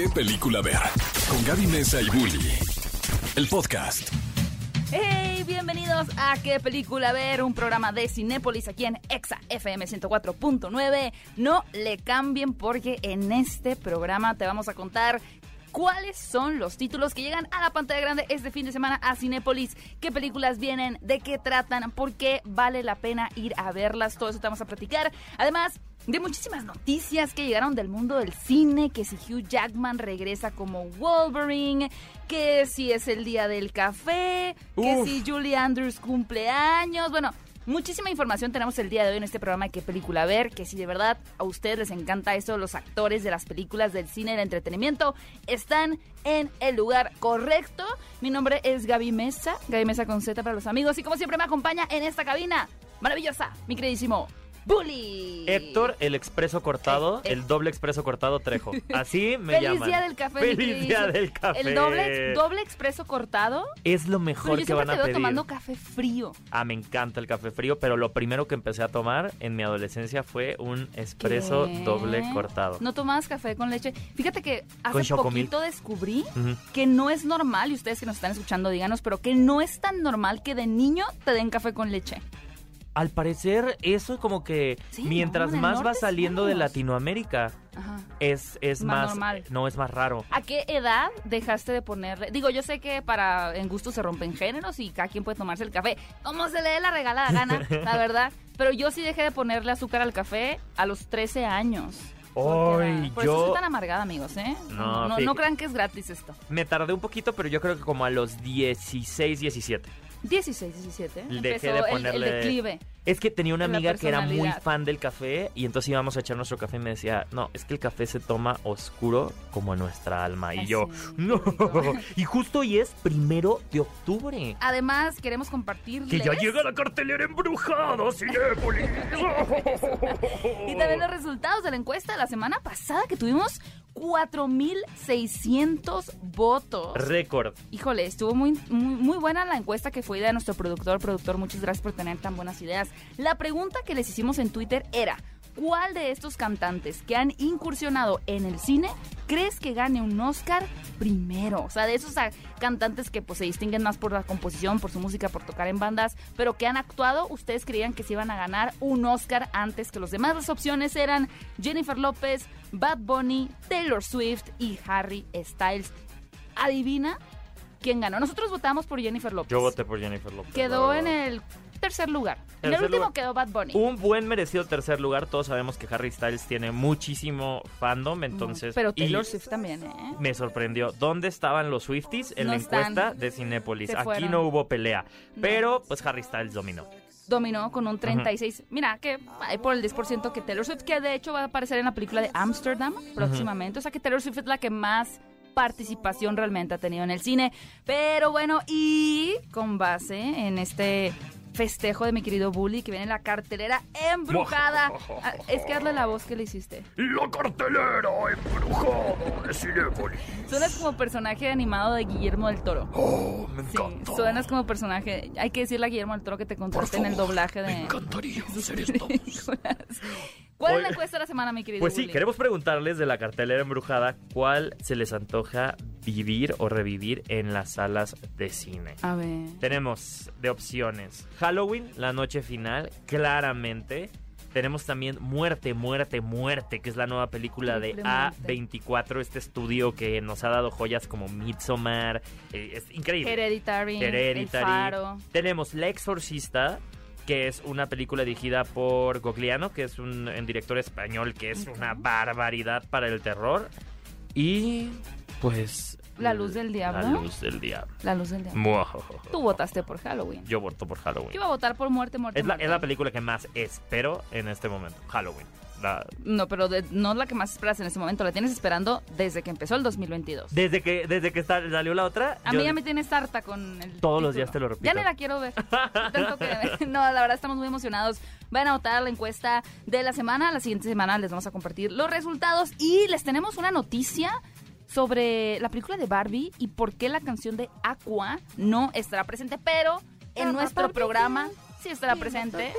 qué película ver. Con Gaby Mesa y Bully. El podcast. ¡Hey! Bienvenidos a ¿Qué película ver? Un programa de Cinépolis aquí en EXA FM 104.9. No le cambien porque en este programa te vamos a contar cuáles son los títulos que llegan a la pantalla grande este fin de semana a Cinépolis, qué películas vienen, de qué tratan, por qué vale la pena ir a verlas. Todo eso te vamos a platicar. Además de muchísimas noticias que llegaron del mundo del cine, que si Hugh Jackman regresa como Wolverine, que si es el día del café, que si Julie Andrews cumpleaños, bueno, muchísima información tenemos el día de hoy en este programa de ¿Qué película ver? Que si de verdad a ustedes les encanta eso, los actores de las películas, del cine, del entretenimiento, están en el lugar correcto. Mi nombre es Gaby Mesa con Z para los amigos, y como siempre me acompaña en esta cabina maravillosa, mi queridísimo Bully. Héctor, el expreso cortado, el doble expreso cortado Trejo. Así me llaman. Feliz día del café. Feliz día del café. El doble expreso cortado es lo mejor que van a pedir. Yo siempre tomando café frío. Ah, me encanta el café frío, pero lo primero que empecé a tomar en mi adolescencia fue un expreso doble cortado. ¿No tomabas café con leche? Fíjate que hace poquito descubrí que no es normal, y ustedes que nos están escuchando díganos, pero que no es tan normal que de niño te den café con leche. Al parecer, eso como que sí, mientras más va saliendo de Latinoamérica, es más normal. No, es más raro. ¿A qué edad dejaste de ponerle? Digo, yo sé que para en gusto se rompen géneros y cada quien puede tomarse el café como se le dé la regalada gana, la verdad. Pero yo sí dejé de ponerle azúcar al café a los 13 años. Por eso soy tan amargada, amigos, ¿eh? No crean que es gratis esto. Me tardé un poquito, pero yo creo que como a los 16, 17. 16, 17. Dejé de ponerle el declive. Es que tenía una amiga que era muy fan del café y entonces íbamos a echar nuestro café y me decía, no, es que el café se toma oscuro como nuestra alma. Y yo, no. Y justo hoy es 1 de octubre. Además, queremos compartirles que ya llega la cartelera embrujada, Cinépolis. Y también los resultados de la encuesta de la semana pasada que tuvimos. 4,600 votos. Récord. Híjole, estuvo muy buena la encuesta que fue idea de nuestro productor. Productor, muchas gracias por tener tan buenas ideas. La pregunta que les hicimos en Twitter era: ¿cuál de estos cantantes que han incursionado en el cine crees que gane un Óscar primero? O sea, de esos cantantes que pues se distinguen más por la composición, por su música, por tocar en bandas, pero que han actuado, ustedes creían que se iban a ganar un Óscar antes que los demás. Las opciones eran Jennifer López, Bad Bunny, Taylor Swift y Harry Styles. Adivina quién ganó. Nosotros votamos por Jennifer López. Yo voté por Jennifer López. Quedó en el tercer lugar. En el último quedó Bad Bunny. Un buen merecido tercer lugar. Todos sabemos que Harry Styles tiene muchísimo fandom, entonces... Pero Taylor Swift también, ¿eh? Me sorprendió. ¿Dónde estaban los Swifties? En la encuesta de Cinépolis. Aquí no hubo pelea. Pero, pues, Harry Styles dominó. Dominó con un 36. Mira, que por el 10% que Taylor Swift, que de hecho va a aparecer en la película de Amsterdam próximamente. O sea, que Taylor Swift es la que más participación realmente ha tenido en el cine. Pero bueno, y con base en este festejo de mi querido Bully, que viene la cartelera embrujada. Es que hazle la voz que le hiciste. La cartelera embrujada de Cinépolis. Suenas como personaje animado de Guillermo del Toro. Oh, me encanta. Sí, suenas como personaje. Hay que decirle a Guillermo del Toro que te contrate en el doblaje de... Me encantaría ser esta voz. ¿Cuál es la encuesta de la semana, mi querido Pues Bully? Sí, queremos preguntarles de la cartelera embrujada cuál se les antoja vivir o revivir en las salas de cine. A ver. Tenemos de opciones Halloween, La noche final, claramente. Tenemos también Muerte, que es la nueva película de A24, este estudio que nos ha dado joyas como Midsommar, es increíble. Hereditary. El Faro. Tenemos La exorcista, que es una película dirigida por Gogliano, que es un director español, que es una barbaridad para el terror. Y pues... La luz del diablo. Tú votaste por Halloween. Yo voto por Halloween. Yo iba a votar por Muerte. Es la película que más espero en este momento, Halloween. No, pero no es la que más esperas en este momento. La tienes esperando desde que empezó el 2022. Desde que salió la otra. A mí ya me tienes harta con el Todos título. Los días te lo repito. Ya ni la quiero ver. Tanto que, no, la verdad estamos muy emocionados. Van a votar la encuesta de la semana. La siguiente semana les vamos a compartir los resultados. Y les tenemos una noticia sobre la película de Barbie y por qué la canción de Aqua no estará presente. Pero en nuestro programa... sí estará presente.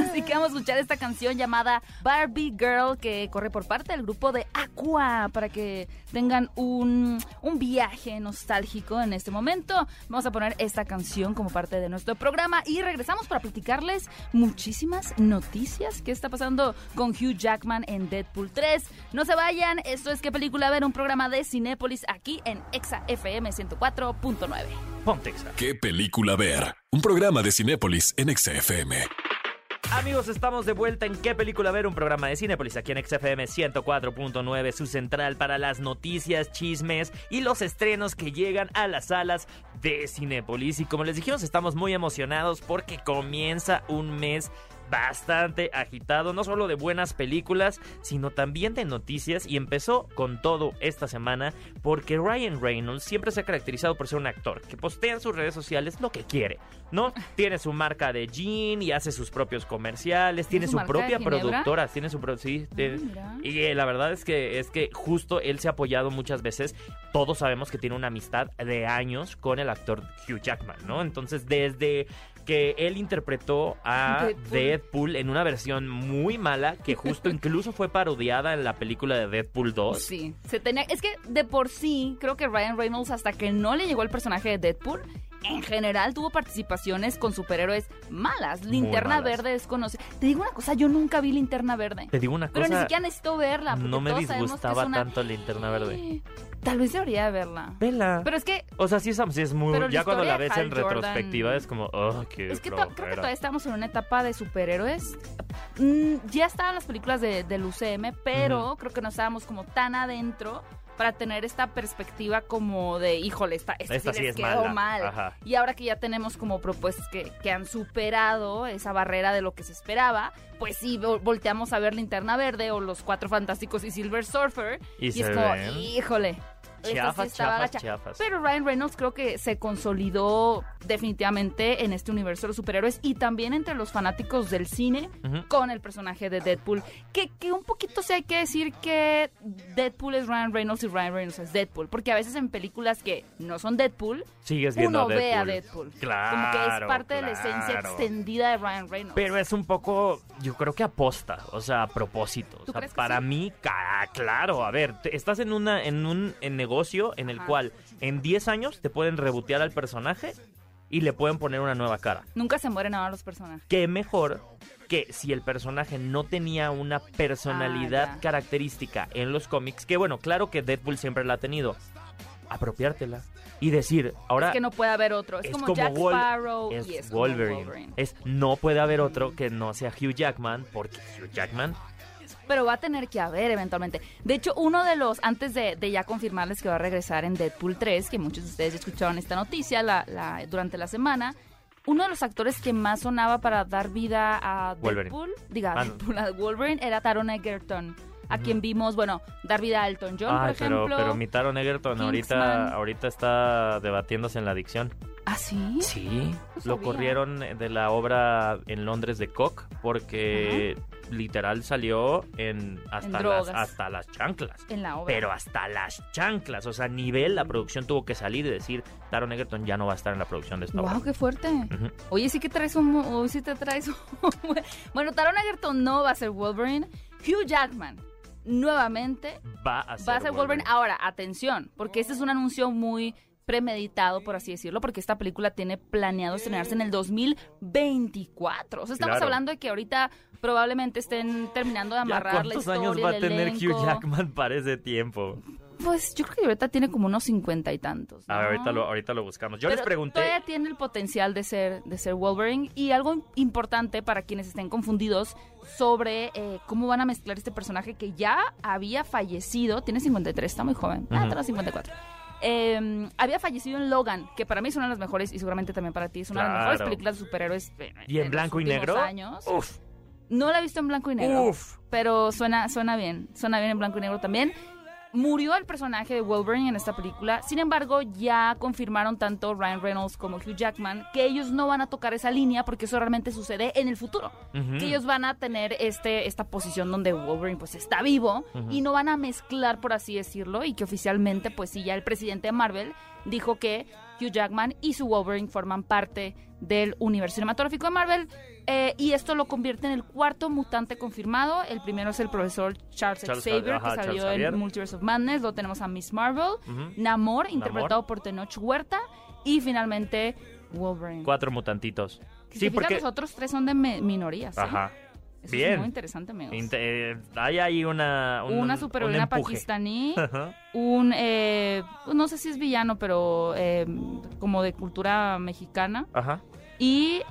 Así que vamos a escuchar esta canción llamada Barbie Girl, que corre por parte del grupo de Aqua, para que tengan un viaje nostálgico en este momento. Vamos a poner esta canción como parte de nuestro programa y regresamos para platicarles muchísimas noticias que está pasando con Hugh Jackman en Deadpool 3. No se vayan, esto es ¿Qué película ver? Un programa de Cinépolis aquí en EXA FM 104.9. Pontexa. ¿Qué película ver? Un programa de Cinépolis en EXA FM. Amigos, estamos de vuelta en ¿Qué película ver? Un programa de Cinépolis aquí en EXA FM 104.9, su central para las noticias, chismes y los estrenos que llegan a las salas de Cinépolis. Y como les dijimos, estamos muy emocionados porque comienza un mes bastante agitado, no solo de buenas películas, sino también de noticias, y empezó con todo esta semana porque Ryan Reynolds siempre se ha caracterizado por ser un actor que postea en sus redes sociales lo que quiere, ¿no? Tiene su marca de jean y hace sus propios comerciales, tiene su propia productora, tiene su propia... Sí, y la verdad es que justo él se ha apoyado muchas veces. Todos sabemos que tiene una amistad de años con el actor Hugh Jackman, ¿no? Entonces, desde que él interpretó a Deadpool en una versión muy mala, que justo incluso fue parodiada en la película de Deadpool 2. Sí, es que de por sí, creo que Ryan Reynolds, hasta que no le llegó el personaje de Deadpool, en general tuvo participaciones con superhéroes malas. Linterna Verde es conocida. Te digo una cosa, yo nunca vi Linterna Verde. Te digo una cosa. Pero ni siquiera necesito verla. No me disgustaba tanto Linterna Verde. Tal vez debería verla. Vela. Pero es que... O sea, sí es muy... Ya cuando la ves en retrospectiva es como... Oh, qué es que creo que todavía estamos en una etapa de superhéroes. Ya estaban las películas del UCM, pero creo que no estábamos como tan adentro para tener esta perspectiva como de, híjole, esta sí les quedó mal. Ajá. Y ahora que ya tenemos como propuestas que han superado esa barrera de lo que se esperaba, pues sí, volteamos a ver Linterna Verde o Los Cuatro Fantásticos y Silver Surfer. Y es como, híjole, chafas. Pero Ryan Reynolds creo que se consolidó definitivamente en este universo de los superhéroes y también entre los fanáticos del cine con el personaje de Deadpool, que un poquito sí hay que decir que Deadpool es Ryan Reynolds y Ryan Reynolds es Deadpool, porque a veces en películas que no son Deadpool, uno ve a Deadpool. Claro, como que es parte de la esencia extendida de Ryan Reynolds. Pero es un poco, yo creo que aposta, o sea, a propósito. O sea, para mí, claro, a ver, estás en un negocio en el cual en 10 años te pueden rebotear al personaje y le pueden poner una nueva cara. Nunca se mueren ahora los personajes. Qué mejor que si el personaje no tenía una personalidad característica en los cómics, que bueno, claro que Deadpool siempre la ha tenido, apropiártela y decir, ahora... Es que no puede haber otro. Es como Jack Sparrow y es Wolverine. No puede haber otro que no sea Hugh Jackman, porque Hugh Jackman... Pero va a tener que haber eventualmente. De hecho, uno de los, antes de ya confirmarles que va a regresar en Deadpool 3, que muchos de ustedes escucharon esta noticia durante la semana, uno de los actores que más sonaba para dar vida a Deadpool, a Wolverine, era Taron Egerton, a quien vimos, dar vida a Elton John, por ejemplo. Pero mi Taron Egerton ahorita está debatiéndose en la adicción. ¿Ah, sí? Sí, lo corrieron de la obra en Londres de Cock porque literal salió hasta las chanclas. En la obra. Pero hasta las chanclas, o sea, la producción tuvo que salir y decir, Taron Egerton ya no va a estar en la producción de esta obra. ¡Wow, qué fuerte! Oye, sí que traes un... Bueno, Taron Egerton no va a ser Wolverine. Hugh Jackman nuevamente va a ser Wolverine. Ahora, atención, porque este es un anuncio muy... premeditado, por así decirlo, porque esta película tiene planeado estrenarse en el 2024. O sea, estamos hablando de que ahorita probablemente estén terminando de amarrar la historia. ¿Cuántos años va a tener Hugh Jackman para ese tiempo? Pues yo creo que ahorita tiene como unos 50 y tantos, ¿no? A ver, ahorita lo buscamos. Pero les pregunté... todavía tiene el potencial de ser Wolverine. Y algo importante para quienes estén confundidos sobre cómo van a mezclar este personaje que ya había fallecido. Tiene 53, está muy joven. Tiene 54. Había fallecido en Logan, que para mí es una de las mejores, y seguramente también para ti es una de las mejores películas de superhéroes. ¿Y en blanco y negro? Años. Uf. No la he visto en blanco y negro. Uf. Pero suena bien en blanco y negro también. Murió el personaje de Wolverine en esta película. Sin embargo, ya confirmaron tanto Ryan Reynolds como Hugh Jackman que ellos no van a tocar esa línea porque eso realmente sucede en el futuro. Que ellos van a tener esta posición donde Wolverine pues está vivo y no van a mezclar, por así decirlo, y que oficialmente pues sí, ya el presidente de Marvel dijo que Hugh Jackman y su Wolverine forman parte del universo cinematográfico de Marvel, y esto lo convierte en el cuarto mutante confirmado. El primero es el profesor Charles Xavier, que salió en Multiverse of Madness. Luego tenemos a Miss Marvel, Namor, interpretado por Tenoch Huerta, y finalmente Wolverine. Cuatro mutantitos. Si sí, porque los otros tres son de minorías. Ajá. Eso bien. Es muy interesante, amigos. Hay ahí una superheroína pakistaní, no sé si es villano, pero como de cultura mexicana. Ajá. Y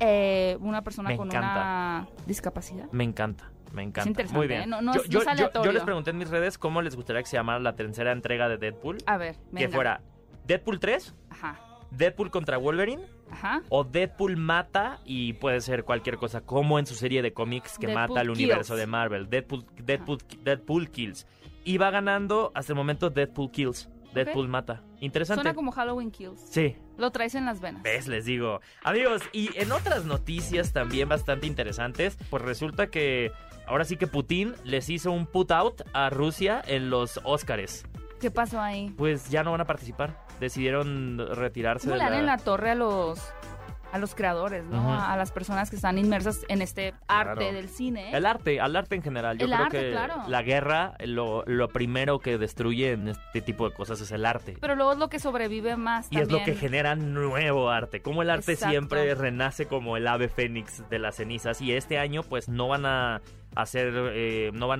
una persona con una discapacidad. Me encanta. Me encanta. Es interesante. Muy bien. No es aleatorio. Yo les pregunté en mis redes cómo les gustaría que se llamara la tercera entrega de Deadpool. A ver, venga. Que fuera Deadpool 3. Ajá. Deadpool contra Wolverine. Ajá. O Deadpool mata, y puede ser cualquier cosa, como en su serie de cómics que Deadpool mata al universo de Marvel. Deadpool Kills. Y va ganando hasta el momento Deadpool Kills. Deadpool mata. Interesante. Suena como Halloween Kills. Sí. Lo traes en las venas. ¿Ves? Les digo. Amigos, y en otras noticias también bastante interesantes, pues resulta que ahora sí que Putin les hizo un put out a Rusia en los Óscares. ¿Qué pasó ahí? Pues ya no van a participar. Decidieron retirarse. ¿Cómo le dan en la torre a los creadores, ¿no? A las personas que están inmersas en este arte del cine. Al arte en general. Yo creo que la guerra, lo primero que destruye en este tipo de cosas es el arte. Pero luego es lo que sobrevive más también. Y es lo que genera nuevo arte. Como el arte siempre renace como el ave fénix de las cenizas. Y este año pues no van a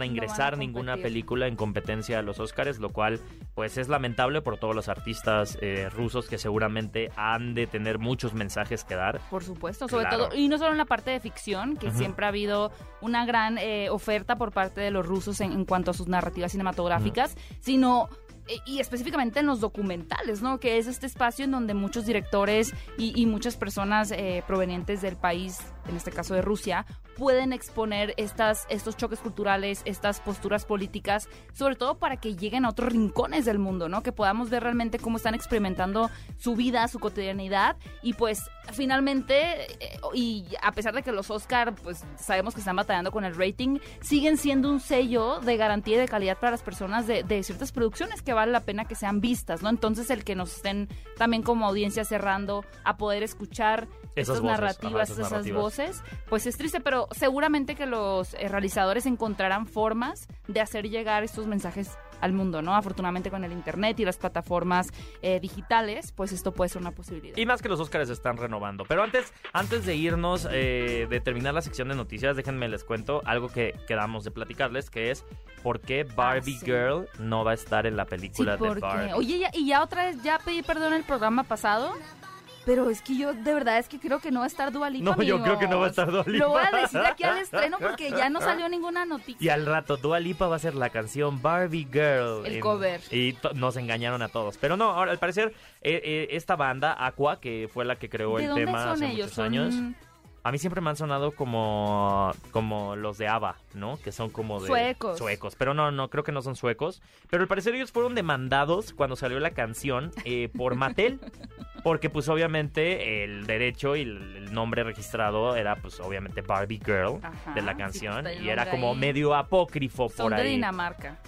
ingresar ninguna película en competencia a los Óscares, lo cual pues es lamentable por todos los artistas rusos, que seguramente han de tener muchos mensajes que dar. Por supuesto, sobre todo, y no solo en la parte de ficción, que siempre ha habido una gran oferta por parte de los rusos en cuanto a sus narrativas cinematográficas, sino... Y específicamente en los documentales, ¿no? Que es este espacio en donde muchos directores y muchas personas provenientes del país, en este caso de Rusia, pueden exponer estos choques culturales, estas posturas políticas, sobre todo para que lleguen a otros rincones del mundo, ¿no? Que podamos ver realmente cómo están experimentando su vida, su cotidianidad, y pues finalmente, y a pesar de que los Oscar, pues sabemos que están batallando con el rating, siguen siendo un sello de garantía y de calidad para las personas de ciertas producciones que vale la pena que sean vistas, ¿no? Entonces el que nos estén también como audiencia cerrando a poder escuchar esas voces, pues es triste, pero seguramente que los realizadores encontrarán formas de hacer llegar estos mensajes al mundo, ¿no? Afortunadamente con el internet y las plataformas digitales, pues esto puede ser una posibilidad. Y más que los Óscares están renovando. Pero antes de irnos, de terminar la sección de noticias, déjenme les cuento algo que quedamos de platicarles, que es por qué Barbie Girl no va a estar en la película de Barbie. Oye, ya otra vez, ya pedí perdón el programa pasado, pero es que yo de verdad creo que no va a estar Dua Lipa. No, amigos. Yo creo que no va a estar Dua Lipa. Lo voy a decir aquí al estreno porque ya no salió ninguna noticia. Y al rato Dua Lipa va a ser la canción Barbie Girl. El cover. Y nos engañaron a todos. Pero no, ahora al parecer esta banda, Aqua, que fue la que creó el tema hace muchos años. A mí siempre me han sonado como los de ABBA, ¿no? Que son como de... Suecos. Pero no, creo que no son suecos. Pero al parecer ellos fueron demandados cuando salió la canción por Mattel. Porque pues obviamente el derecho y el nombre registrado era pues obviamente Barbie Girl. Ajá, de la canción. Sí, y era como ahí medio apócrifo por ahí.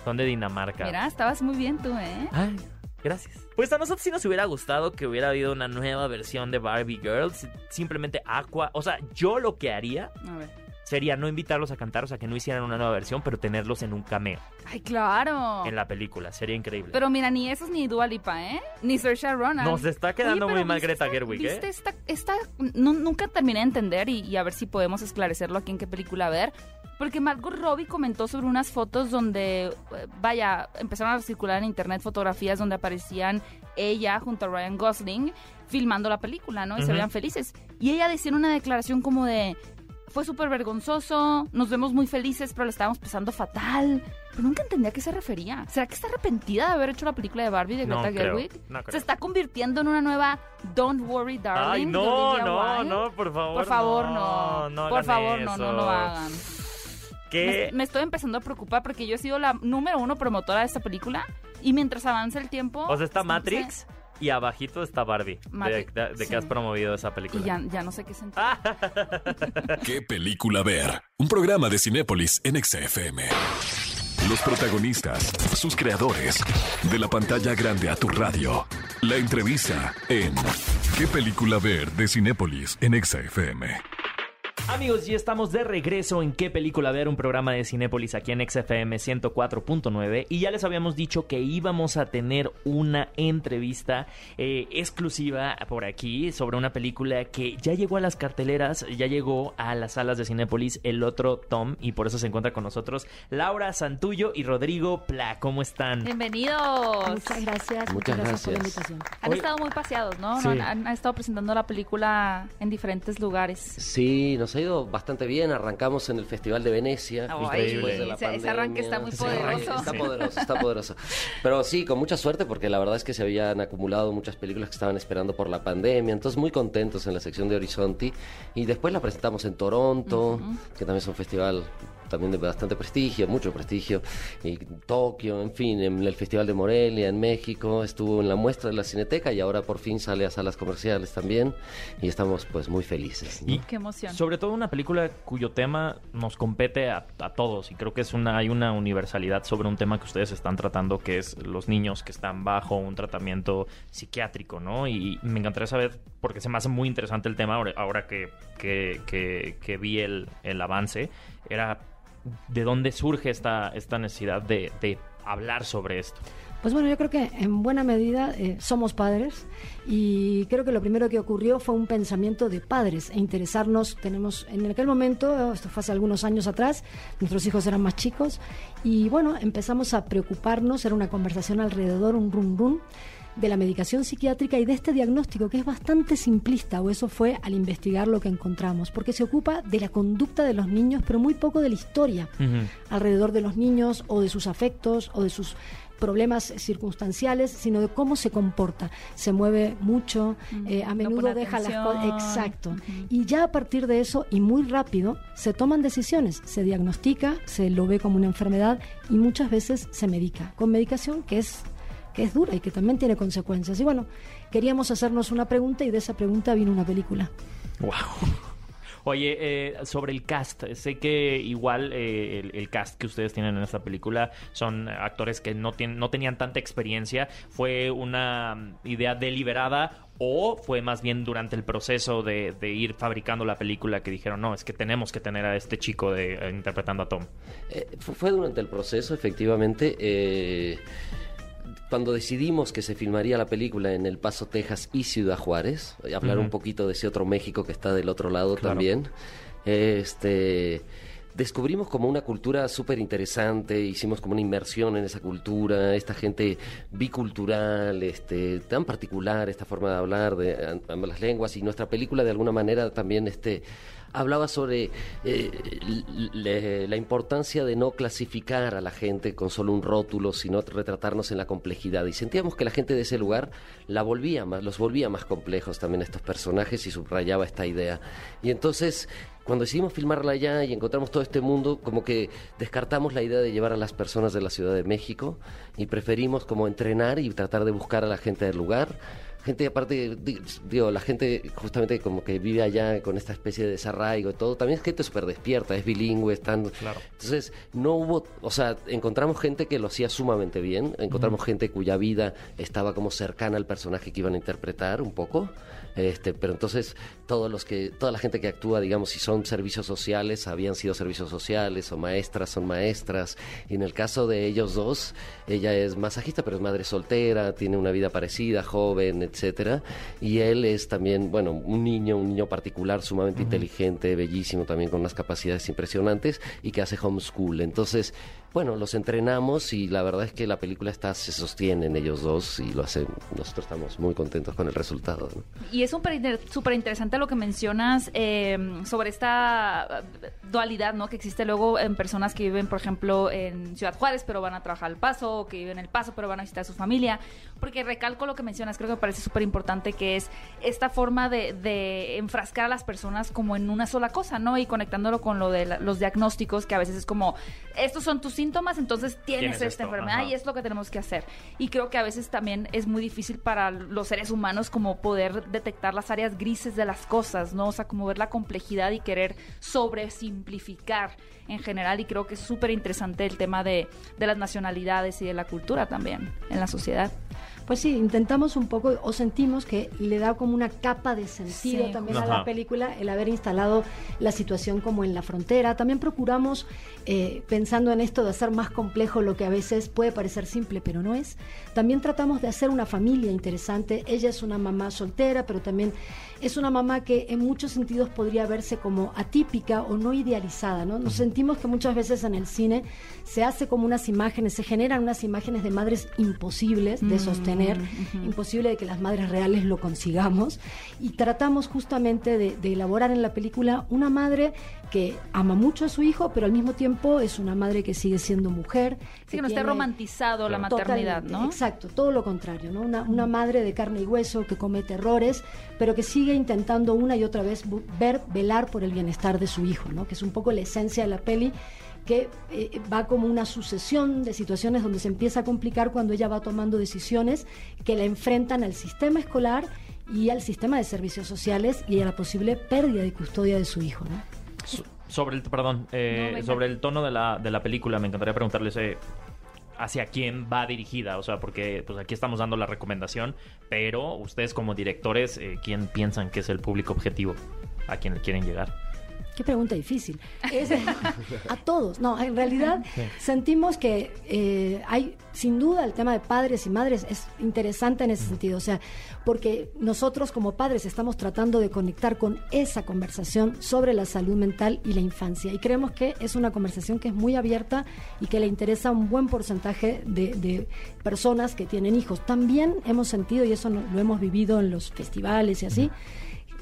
Son de Dinamarca. Mira, estabas muy bien tú, ¿eh? Ay, gracias. Pues a nosotros sí nos hubiera gustado que hubiera habido una nueva versión de Barbie Girl. Simplemente Aqua. O sea, yo lo que haría sería no invitarlos a cantar, o sea, que no hicieran una nueva versión, pero tenerlos en un cameo. ¡Ay, claro! En la película, sería increíble. Pero mira, ni esos ni Dua Lipa, ¿eh? Ni Saoirse Ronan. Nos está quedando muy mal Greta Gerwig, ¿eh? ¿Viste esta? No, nunca terminé de entender y a ver si podemos esclarecerlo aquí en qué película ver. Porque Margot Robbie comentó sobre unas fotos donde, empezaron a circular en internet fotografías donde aparecían ella junto a Ryan Gosling filmando la película, ¿no? Y se veían felices. Y ella decía en una declaración como de, fue súper vergonzoso, nos vemos muy felices, pero lo estábamos pasando fatal. Pero nunca entendía a qué se refería. ¿Será que está arrepentida de haber hecho la película de Barbie de Greta Gerwig? No creo. Se está convirtiendo en una nueva Don't Worry Darling. Ay, no, por favor. Por favor, no por favor, eso. No lo hagan. Me estoy empezando a preocupar porque yo he sido la número 1 promotora de esta película y mientras avanza el tiempo... O sea, está Matrix y abajito está Barbie. Que has promovido esa película. Y ya no sé qué sentido. ¿Qué película ver? Un programa de Cinépolis en EXA FM. Los protagonistas, sus creadores, de la pantalla grande a tu radio. La entrevista en ¿Qué película ver de Cinépolis en EXA FM? Amigos, y estamos de regreso en ¿Qué película ver? Un programa de Cinépolis aquí en EXA FM 104.9. Y ya les habíamos dicho que íbamos a tener una entrevista exclusiva por aquí sobre una película que ya llegó a las carteleras, ya llegó a las salas de Cinépolis, El Otro Tom, y por eso se encuentra con nosotros Laura Santullo y Rodrigo Pla. ¿Cómo están? Bienvenidos. Muchas gracias por la invitación. Han estado muy paseados, ¿no? Sí. Han estado presentando la película en diferentes lugares. Sí, nos ha ido bastante bien. Arrancamos en el Festival de Venecia. Después de la pandemia. Ese arranque está muy poderoso. Está poderoso. Pero sí, con mucha suerte, porque la verdad es que se habían acumulado muchas películas que estaban esperando por la pandemia. Entonces, muy contentos en la sección de Horizonte. Y después la presentamos en Toronto, que también es un festival también de bastante prestigio, mucho prestigio, y Tokio, en fin, en el Festival de Morelia, en México, estuvo en la muestra de la Cineteca y ahora por fin sale a salas comerciales también, y estamos pues muy felices, ¿no? Y qué emoción. Sobre todo una película cuyo tema nos compete a todos, y creo que es hay una universalidad sobre un tema que ustedes están tratando, que es los niños que están bajo un tratamiento psiquiátrico, ¿no? Y me encantaría saber, porque se me hace muy interesante el tema, ahora que vi el avance, era de dónde surge esta necesidad de hablar sobre esto. Pues bueno, yo creo que en buena medida somos padres, y creo que lo primero que ocurrió fue un pensamiento de padres e interesarnos. Tenemos en aquel momento, esto fue hace algunos años atrás, nuestros hijos eran más chicos, y bueno, empezamos a preocuparnos. Era una conversación alrededor, un rum rum de la medicación psiquiátrica y de este diagnóstico, que es bastante simplista, o eso fue al investigar lo que encontramos, porque se ocupa de la conducta de los niños, pero muy poco de la historia alrededor de los niños, o de sus afectos, o de sus problemas circunstanciales, sino de cómo se comporta. Se mueve mucho, a menudo no deja atención. Las cosas. Exacto. Y ya a partir de eso, y muy rápido, se toman decisiones, se diagnostica, se lo ve como una enfermedad, y muchas veces se medica, con medicación que es dura y que también tiene consecuencias. Y bueno, queríamos hacernos una pregunta, y de esa pregunta vino una película. ¡Wow! Oye, sobre el cast, sé que igual el cast que ustedes tienen en esta película son actores que no tenían tanta experiencia. ¿Fue una idea deliberada o fue más bien durante el proceso de ir fabricando la película que dijeron, no, es que tenemos que tener a este chico interpretando a Tom? Fue durante el proceso, efectivamente. Cuando decidimos que se filmaría la película en El Paso, Texas y Ciudad Juárez, hablar un poquito de ese otro México que está del otro lado, claro, también, descubrimos como una cultura súper interesante, hicimos como una inmersión en esa cultura, esta gente bicultural, tan particular, esta forma de hablar de ambas las lenguas, y nuestra película de alguna manera también hablaba sobre la importancia de no clasificar a la gente con solo un rótulo, sino retratarnos en la complejidad. Y sentíamos que la gente de ese lugar los volvía más complejos también estos personajes, y subrayaba esta idea. Y entonces, cuando decidimos filmarla allá y encontramos todo este mundo, como que descartamos la idea de llevar a las personas de la Ciudad de México, y preferimos como entrenar y tratar de buscar a la gente del lugar. Gente, aparte, digo, la gente justamente como que vive allá con esta especie de desarraigo y todo, también es gente súper despierta, es bilingüe, claro. Entonces no hubo, encontramos gente que lo hacía sumamente bien, encontramos gente cuya vida estaba como cercana al personaje que iban a interpretar un poco, pero entonces toda la gente que actúa, digamos, si son servicios sociales, habían sido servicios sociales, o maestras, son maestras, y en el caso de ellos dos, ella es masajista, pero es madre soltera, tiene una vida parecida, joven, etc. etcétera, y él es también, bueno, un niño particular, sumamente inteligente, bellísimo también, con unas capacidades impresionantes, y que hace homeschool. Entonces, bueno, los entrenamos, y la verdad es que la película se sostiene en ellos dos, y lo hacen. Nosotros estamos muy contentos con el resultado, ¿no? Y es súper interesante lo que mencionas sobre esta dualidad, ¿no?, que existe luego en personas que viven, por ejemplo, en Ciudad Juárez, pero van a trabajar al Paso, o que viven en El Paso, pero van a visitar a su familia, porque recalco lo que mencionas, creo que me parece súper importante, que es esta forma de enfrascar a las personas como en una sola cosa, ¿no? Y conectándolo con lo de los diagnósticos, que a veces es como, estos son tus síntomas, entonces tienes esta enfermedad, ajá, y es lo que tenemos que hacer. Y creo que a veces también es muy difícil para los seres humanos como poder detectar las áreas grises de las cosas, ¿no? O sea, como ver la complejidad y querer sobresimplificar en general, y creo que es súper interesante el tema de las nacionalidades y de la cultura también en la sociedad. Pues sí, intentamos un poco, o sentimos que le da como una capa de sentido, sí, también, ajá, a la película, el haber instalado la situación como en la frontera. También procuramos, pensando en esto de hacer más complejo lo que a veces puede parecer simple, pero no es. También tratamos de hacer una familia interesante. Ella es una mamá soltera, pero también es una mamá que en muchos sentidos podría verse como atípica o no idealizada, ¿no? Nos sentimos que muchas veces en el cine se hace como unas imágenes, se generan unas imágenes de madres imposibles de sostener. Uh-huh. Imposible de que las madres reales lo consigamos, y tratamos justamente de elaborar en la película una madre que ama mucho a su hijo, pero al mismo tiempo es una madre que sigue siendo mujer, que no esté romantizado la maternidad, ¿no? Exacto, todo lo contrario, ¿no? Una madre de carne y hueso que comete errores, pero que sigue intentando una y otra vez velar por el bienestar de su hijo, ¿no? Que es un poco la esencia de la peli, que va como una sucesión de situaciones donde se empieza a complicar cuando ella va tomando decisiones que la enfrentan al sistema escolar y al sistema de servicios sociales y a la posible pérdida de custodia de su hijo, ¿no? Sobre el tono de la película, me encantaría preguntarles hacia quién va dirigida, o sea, porque pues aquí estamos dando la recomendación, pero ustedes como directores, ¿quién piensan que es el público objetivo a quien le quieren llegar? Qué pregunta difícil. A todos. No, en realidad sentimos que hay, sin duda, el tema de padres y madres es interesante en ese sentido. O sea, porque nosotros como padres estamos tratando de conectar con esa conversación sobre la salud mental y la infancia. Y creemos que es una conversación que es muy abierta y que le interesa a un buen porcentaje de personas que tienen hijos. También hemos sentido, y eso lo hemos vivido en los festivales y así,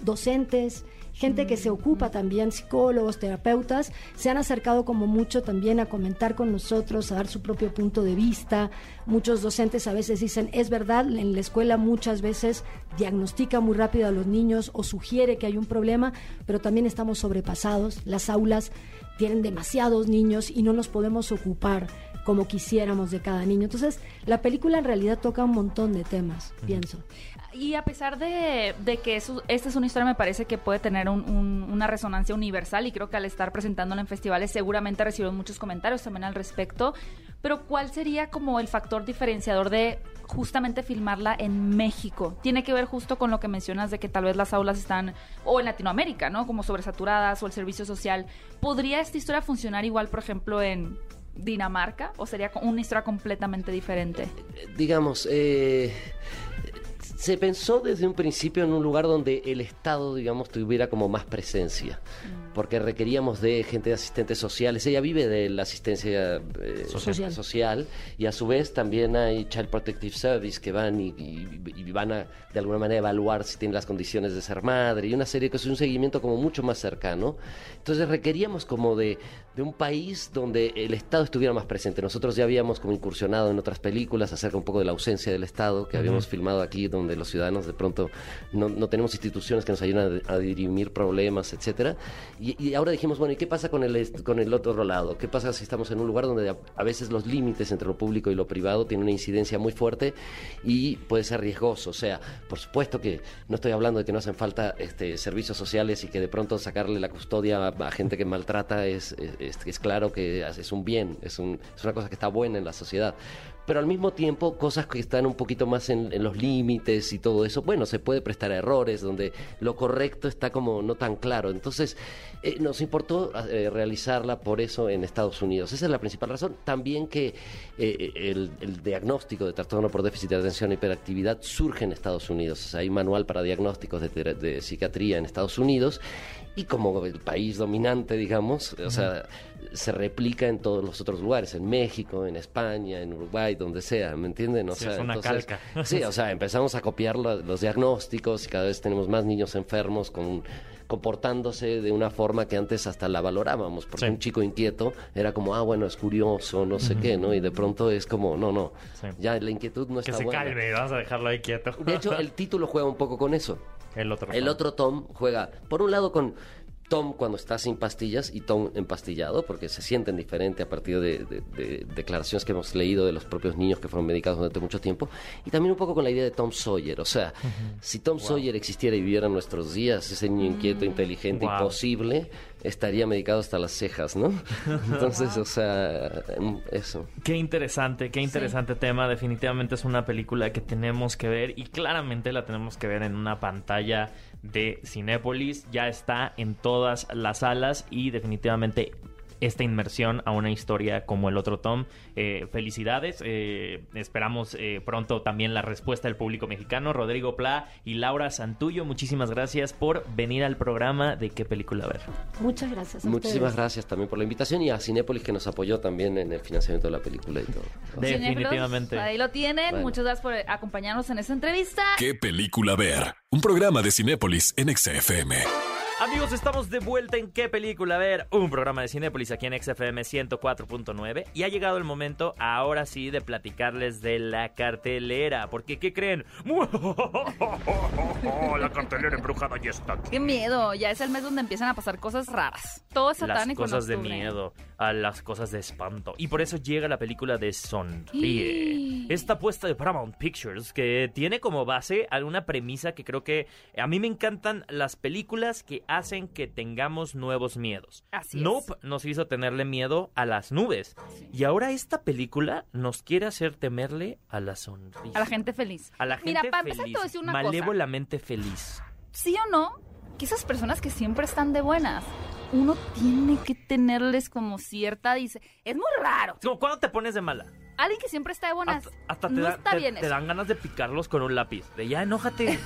docentes, gente que se ocupa también, psicólogos, terapeutas, se han acercado como mucho también a comentar con nosotros, a dar su propio punto de vista. Muchos docentes a veces dicen, es verdad, en la escuela muchas veces diagnostica muy rápido a los niños o sugiere que hay un problema, pero también estamos sobrepasados, las aulas tienen demasiados niños y no nos podemos ocupar como quisiéramos de cada niño. Entonces, la película en realidad toca un montón de temas, pienso. Y a pesar de que esta es una historia, me parece que puede tener una resonancia universal, y creo que al estar presentándola en festivales seguramente recibieron muchos comentarios también al respecto, pero ¿cuál sería como el factor diferenciador de justamente filmarla en México? Tiene que ver justo con lo que mencionas de que tal vez las aulas están, o en Latinoamérica, ¿no?, como sobresaturadas, o el servicio social. ¿Podría esta historia funcionar igual, por ejemplo, en Dinamarca? ¿O sería una historia completamente diferente? Digamos, se pensó desde un principio en un lugar donde el Estado, digamos, tuviera como más presencia, porque requeríamos de gente de asistentes sociales. Ella vive de la asistencia social, y a su vez también hay Child Protective Service que van y van a, de alguna manera, evaluar si tienen las condiciones de ser madre, y una serie de cosas, un seguimiento como mucho más cercano. Entonces requeríamos como de un país donde el Estado estuviera más presente. Nosotros ya habíamos como incursionado en otras películas acerca un poco de la ausencia del Estado, que habíamos filmado aquí, donde los ciudadanos de pronto no tenemos instituciones que nos ayuden a dirimir problemas, etcétera. Y ahora dijimos, bueno, ¿y qué pasa con el otro lado? ¿Qué pasa si estamos en un lugar donde a veces los límites entre lo público y lo privado tienen una incidencia muy fuerte y puede ser riesgoso? O sea, por supuesto que no estoy hablando de que no hacen falta servicios sociales y que de pronto sacarle la custodia a gente que maltrata es claro que es un bien, es una cosa que está buena en la sociedad. Pero al mismo tiempo, cosas que están un poquito más en los límites y todo eso, bueno, se puede prestar a errores donde lo correcto está como no tan claro. Entonces, nos importó realizarla por eso en Estados Unidos. Esa es la principal razón. También que el diagnóstico de trastorno por déficit de atención e hiperactividad surge en Estados Unidos. O sea, hay manual para diagnósticos de psiquiatría en Estados Unidos, y como el país dominante, digamos, o sea, se replica en todos los otros lugares, en México, en España, en Uruguay, donde sea, ¿me entienden? O sea, es una entonces, calca. Sí, o sea, empezamos a copiar los diagnósticos, y cada vez tenemos más niños enfermos comportándose de una forma que antes hasta la valorábamos, porque un chico inquieto era como, bueno, es curioso, no sé qué, ¿no? Y de pronto es como, ya la inquietud no está buena. Que se calme, vamos a dejarlo ahí quieto. De hecho, el título juega un poco con eso. El otro Tom juega, por un lado, con Tom cuando está sin pastillas y Tom empastillado, porque se sienten diferente a partir de declaraciones que hemos leído de los propios niños que fueron medicados durante mucho tiempo, y también un poco con la idea de Tom Sawyer, o sea, si Tom Sawyer existiera y viviera en nuestros días, ese niño inquieto, inteligente, imposible, estaría medicado hasta las cejas, ¿no? Entonces, o sea, eso. Qué interesante tema. Definitivamente es una película que tenemos que ver, y claramente la tenemos que ver en una pantalla de Cinépolis. Ya está en todas las salas y definitivamente esta inmersión a una historia como El Otro Tom. Felicidades. Esperamos pronto también la respuesta del público mexicano. Rodrigo Pla y Laura Santullo, muchísimas gracias por venir al programa de Qué Película Ver. Muchas gracias a muchísimas ustedes. Gracias también por la invitación, y a Cinépolis que nos apoyó también en el financiamiento de la película y todo. Definitivamente. Ahí lo tienen. Bueno. Muchas gracias por acompañarnos en esta entrevista. Qué Película Ver. Un programa de Cinépolis en EXA FM. Amigos, estamos de vuelta en Qué Película Ver, un programa de Cinépolis aquí en EXA FM 104.9, y ha llegado el momento, ahora sí, de platicarles de la cartelera, porque ¿qué creen? La cartelera embrujada ya está aquí. ¡Qué miedo! Ya es el mes donde empiezan a pasar cosas raras. Todo es satánico. Las cosas de miedo, a las cosas de espanto, y por eso llega la película de Sonríe, esta apuesta de Paramount Pictures que tiene como base alguna premisa que creo que a mí me encantan las películas que hacen que tengamos nuevos miedos. Así es. Nope nos hizo tenerle miedo a las nubes. Sí. Y ahora esta película nos quiere hacer temerle a la sonrisa. A la gente feliz. A la gente feliz. Mira, para decir una cosa. Malévolamente feliz. ¿Sí o no? Que esas personas que siempre están de buenas, uno tiene que tenerles como cierta... Dice, es muy raro. Como cuando te pones de mala. Alguien que siempre está de buenas, hasta no está bien. Te dan ganas de picarlos con un lápiz. De ya, enójate,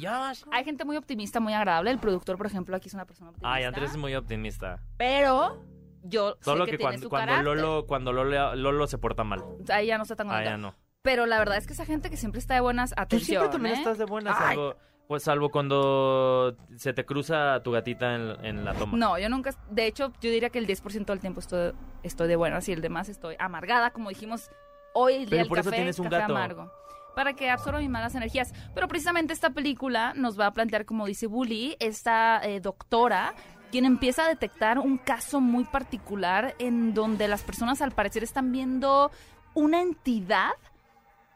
ya vas. Hay gente muy optimista, muy agradable. El productor, por ejemplo, aquí es una persona optimista. Ay, Andrés es muy optimista. Pero yo solo sé que tiene su carácter. Lolo se porta mal. Ahí ya no está tan bonito. Ahí ya no. Pero la verdad es que esa gente que siempre está de buenas, atención. Tú siempre también estás de buenas, algo... Pues salvo cuando se te cruza tu gatita en la toma. No, yo nunca... De hecho, yo diría que el 10% del tiempo estoy de buenas y el demás estoy amargada, como dijimos hoy el día del café, tienes un café gato amargo. Para que absorba mis malas energías. Pero precisamente esta película nos va a plantear, como dice Bully, esta doctora... quien empieza a detectar un caso muy particular en donde las personas al parecer están viendo una entidad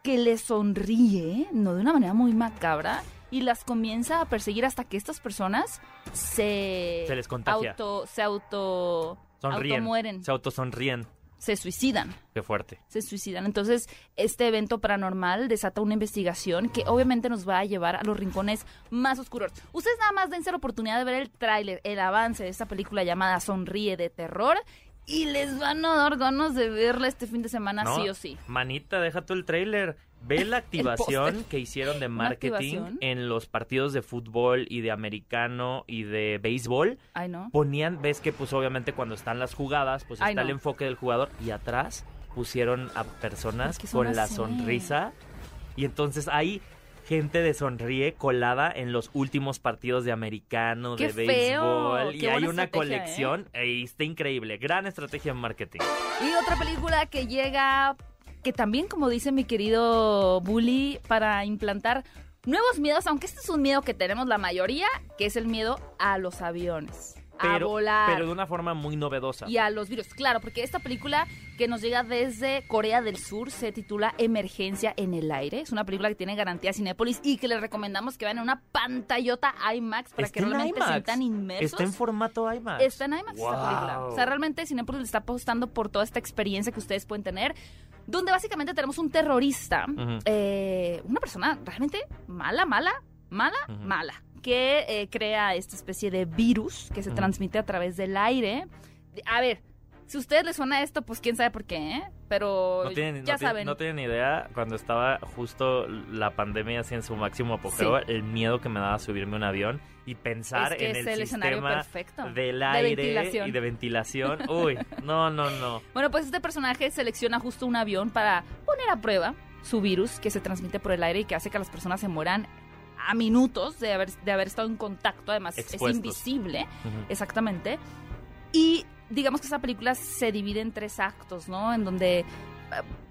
que les sonríe, no de una manera muy macabra... Y las comienza a perseguir hasta que estas personas se les contagia. Automueren. Se autosonríen. Se suicidan. Qué fuerte. Se suicidan. Entonces, este evento paranormal desata una investigación que obviamente nos va a llevar a los rincones más oscuros. Ustedes nada más dense la oportunidad de ver el tráiler, el avance de esta película llamada Sonríe de terror... Y les van a dar ganas de verla este fin de semana, no, sí o sí. Manita, deja tú el tráiler. Ve la activación que hicieron de marketing en los partidos de fútbol y de americano y de béisbol. Ay, no. Ponían, ves que pues obviamente cuando están las jugadas, pues está el enfoque del jugador. Y atrás pusieron a personas con la sonrisa. Y entonces ahí... Gente de Sonríe colada en los últimos partidos de americano, de béisbol. Y hay una colección. Y está increíble. Gran estrategia en marketing. Y otra película que llega, que también, como dice mi querido Bully, para implantar nuevos miedos, aunque este es un miedo que tenemos la mayoría, que es el miedo a los aviones. Pero, a volar. Pero de una forma muy novedosa. Y a los virus, claro, porque esta película que nos llega desde Corea del Sur se titula Emergencia en el aire. Es una película que tiene garantía Cinépolis y que les recomendamos que vean en una pantallota IMAX para que realmente se sientan inmersos. Está en formato IMAX. Está en IMAX esta película. O sea, realmente Cinépolis le está apostando por toda esta experiencia que ustedes pueden tener, donde básicamente tenemos un terrorista, una persona realmente mala, que crea esta especie de virus que se transmite a través del aire. A ver, si a ustedes les suena esto, pues quién sabe por qué, ¿eh? Pero saben. No tienen idea, cuando estaba justo la pandemia así en su máximo apogeo, el miedo que me daba subirme un avión y pensar en el sistema del aire y de ventilación. Uy, no. Bueno, pues este personaje selecciona justo un avión para poner a prueba su virus que se transmite por el aire y que hace que las personas se mueran a minutos de haber estado en contacto. Además, expuestos. Es invisible, exactamente. Y digamos que esa película se divide en tres actos, ¿no? En donde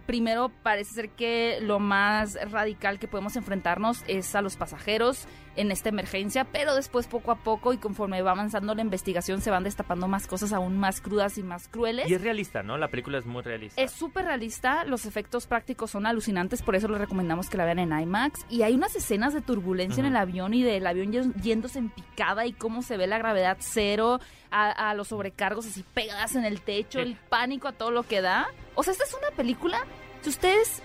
Primero, parece ser que lo más radical que podemos enfrentarnos es a los pasajeros en esta emergencia, pero después poco a poco y conforme va avanzando la investigación se van destapando más cosas aún más crudas y más crueles. Y es realista, ¿no? La película es muy realista. Es súper realista, los efectos prácticos son alucinantes, por eso les recomendamos que la vean en IMAX. Y hay unas escenas de turbulencia en el avión y del avión yéndose en picada y cómo se ve la gravedad cero, a los sobrecargos así pegadas en el techo, el pánico a todo lo que da. O sea, esta es una película, si ustedes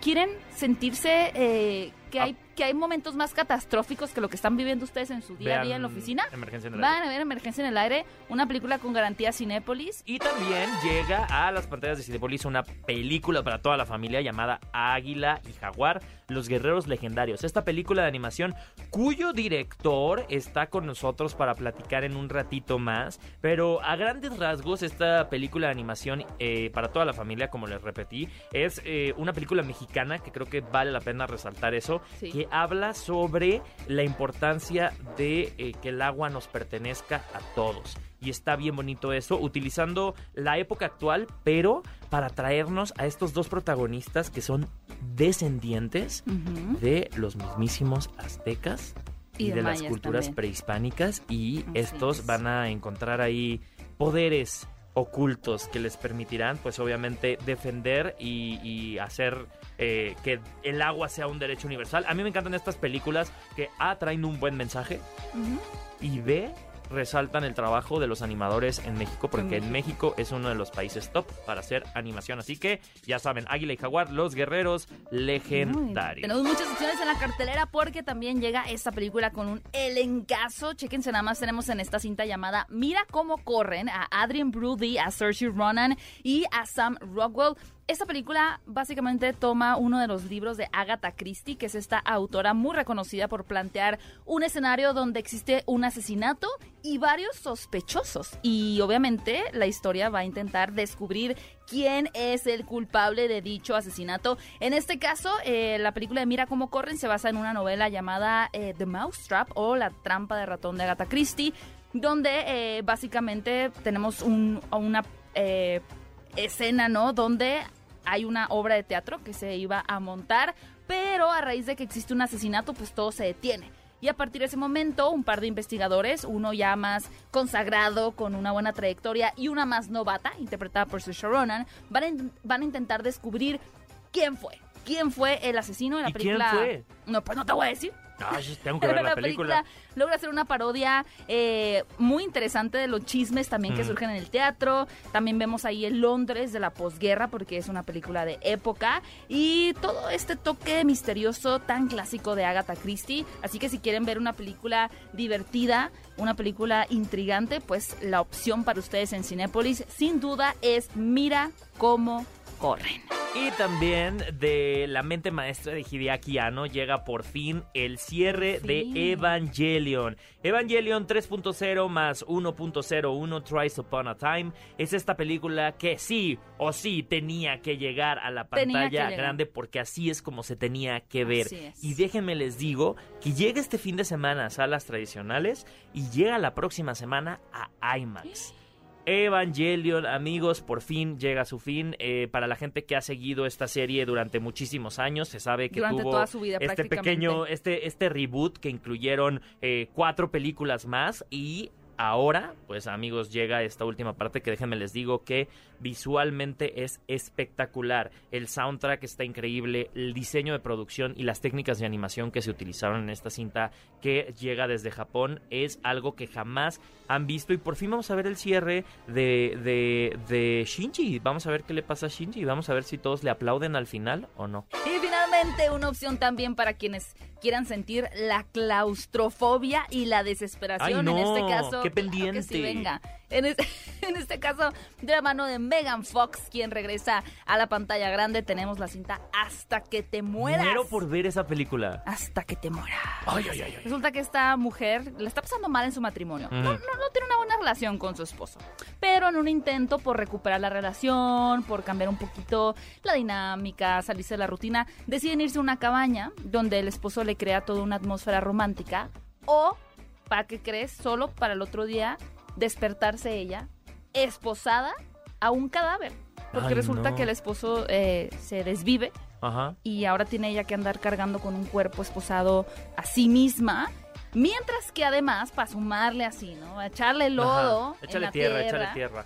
quieren sentirse que hay momentos más catastróficos que lo que están viviendo ustedes en su día a día en la oficina, van a ver Emergencia en el Aire, una película con garantía Cinépolis. Y también llega a las pantallas de Cinépolis una película para toda la familia llamada Águila y Jaguar, los guerreros legendarios. Esta película de animación cuyo director está con nosotros para platicar en un ratito más, pero a grandes rasgos esta película de animación para toda la familia, como les repetí, es una película mexicana que creo que vale la pena resaltar eso, sí. Que habla sobre la importancia de que el agua nos pertenezca a todos. Y está bien bonito eso, utilizando la época actual, pero para traernos a estos dos protagonistas que son descendientes de los mismísimos aztecas y de las culturas también prehispánicas. Y así estos van a encontrar ahí poderes ocultos que les permitirán, pues obviamente, defender y hacer que el agua sea un derecho universal. A mí me encantan estas películas que A, traen un buen mensaje y B, resaltan el trabajo de los animadores en México, porque en México es uno de los países top para hacer animación. Así que, ya saben, Águila y Jaguar, los guerreros legendarios. Tenemos muchas opciones en la cartelera porque también llega esta película con un elencazo. Chéquense, nada más tenemos en esta cinta llamada Mira cómo corren a Adrien Brody, a Saoirse Ronan y a Sam Rockwell. Esta película básicamente toma uno de los libros de Agatha Christie, que es esta autora muy reconocida por plantear un escenario donde existe un asesinato y varios sospechosos. Y obviamente la historia va a intentar descubrir quién es el culpable de dicho asesinato. En este caso, la película de Mira cómo corren se basa en una novela llamada The Mousetrap, o La trampa de ratón, de Agatha Christie, donde básicamente tenemos una escena, ¿no?, donde hay una obra de teatro que se iba a montar, pero a raíz de que existe un asesinato, pues todo se detiene. Y a partir de ese momento, un par de investigadores, uno ya más consagrado, con una buena trayectoria, y una más novata, interpretada por Saoirse Ronan, van a intentar descubrir quién fue el asesino de la película. ¿Quién fue? No, pues no te voy a decir. Ay, tengo que ver la película. Logra hacer una parodia muy interesante de los chismes también que surgen en el teatro. También vemos ahí el Londres de la posguerra, porque es una película de época. Y todo este toque misterioso tan clásico de Agatha Christie. Así que si quieren ver una película divertida, una película intrigante, pues la opción para ustedes en Cinépolis, sin duda, es Mira cómo corren. Y también de la mente maestra de Hideaki Anno llega por fin el cierre de Evangelion. Evangelion 3.0 más 1.01 Thrice Upon a Time es esta película que sí o sí tenía que llegar a la pantalla grande, porque así es como se tenía que ver. Y déjenme les digo que llega este fin de semana a salas tradicionales y llega la próxima semana a IMAX. Evangelion, amigos, por fin llega a su fin. Para la gente que ha seguido esta serie durante muchísimos años, se sabe que durante tuvo toda su vida, este pequeño, este reboot que incluyeron 4 películas más, y ahora, pues amigos, llega esta última parte que déjenme les digo que visualmente es espectacular. El soundtrack está increíble, el diseño de producción y las técnicas de animación que se utilizaron en esta cinta que llega desde Japón es algo que jamás han visto. Y por fin vamos a ver el cierre de Shinji. Vamos a ver qué le pasa a Shinji y vamos a ver si todos le aplauden al final o no. Y finalmente, una opción también para quienes quieran sentir la claustrofobia y la desesperación. Ay, no, en este caso, qué pendiente. Claro que sí, venga. En este caso, de la mano de Megan Fox, quien regresa a la pantalla grande, tenemos la cinta Hasta que te mueras. Muero por ver esa película. Hasta que te mueras. Ay. Resulta que esta mujer la está pasando mal en su matrimonio. No tiene una buena relación con su esposo, pero en un intento por recuperar la relación, por cambiar un poquito la dinámica, salirse de la rutina, deciden irse a una cabaña donde el esposo le crea toda una atmósfera romántica, o, ¿para qué crees?, solo para el otro día despertarse ella esposada a un cadáver. porque resulta que el esposo se desvive. Ajá. Y ahora tiene ella que andar cargando con un cuerpo esposado a sí misma. Mientras que además, para sumarle así, ¿no? Echarle lodo, échale tierra.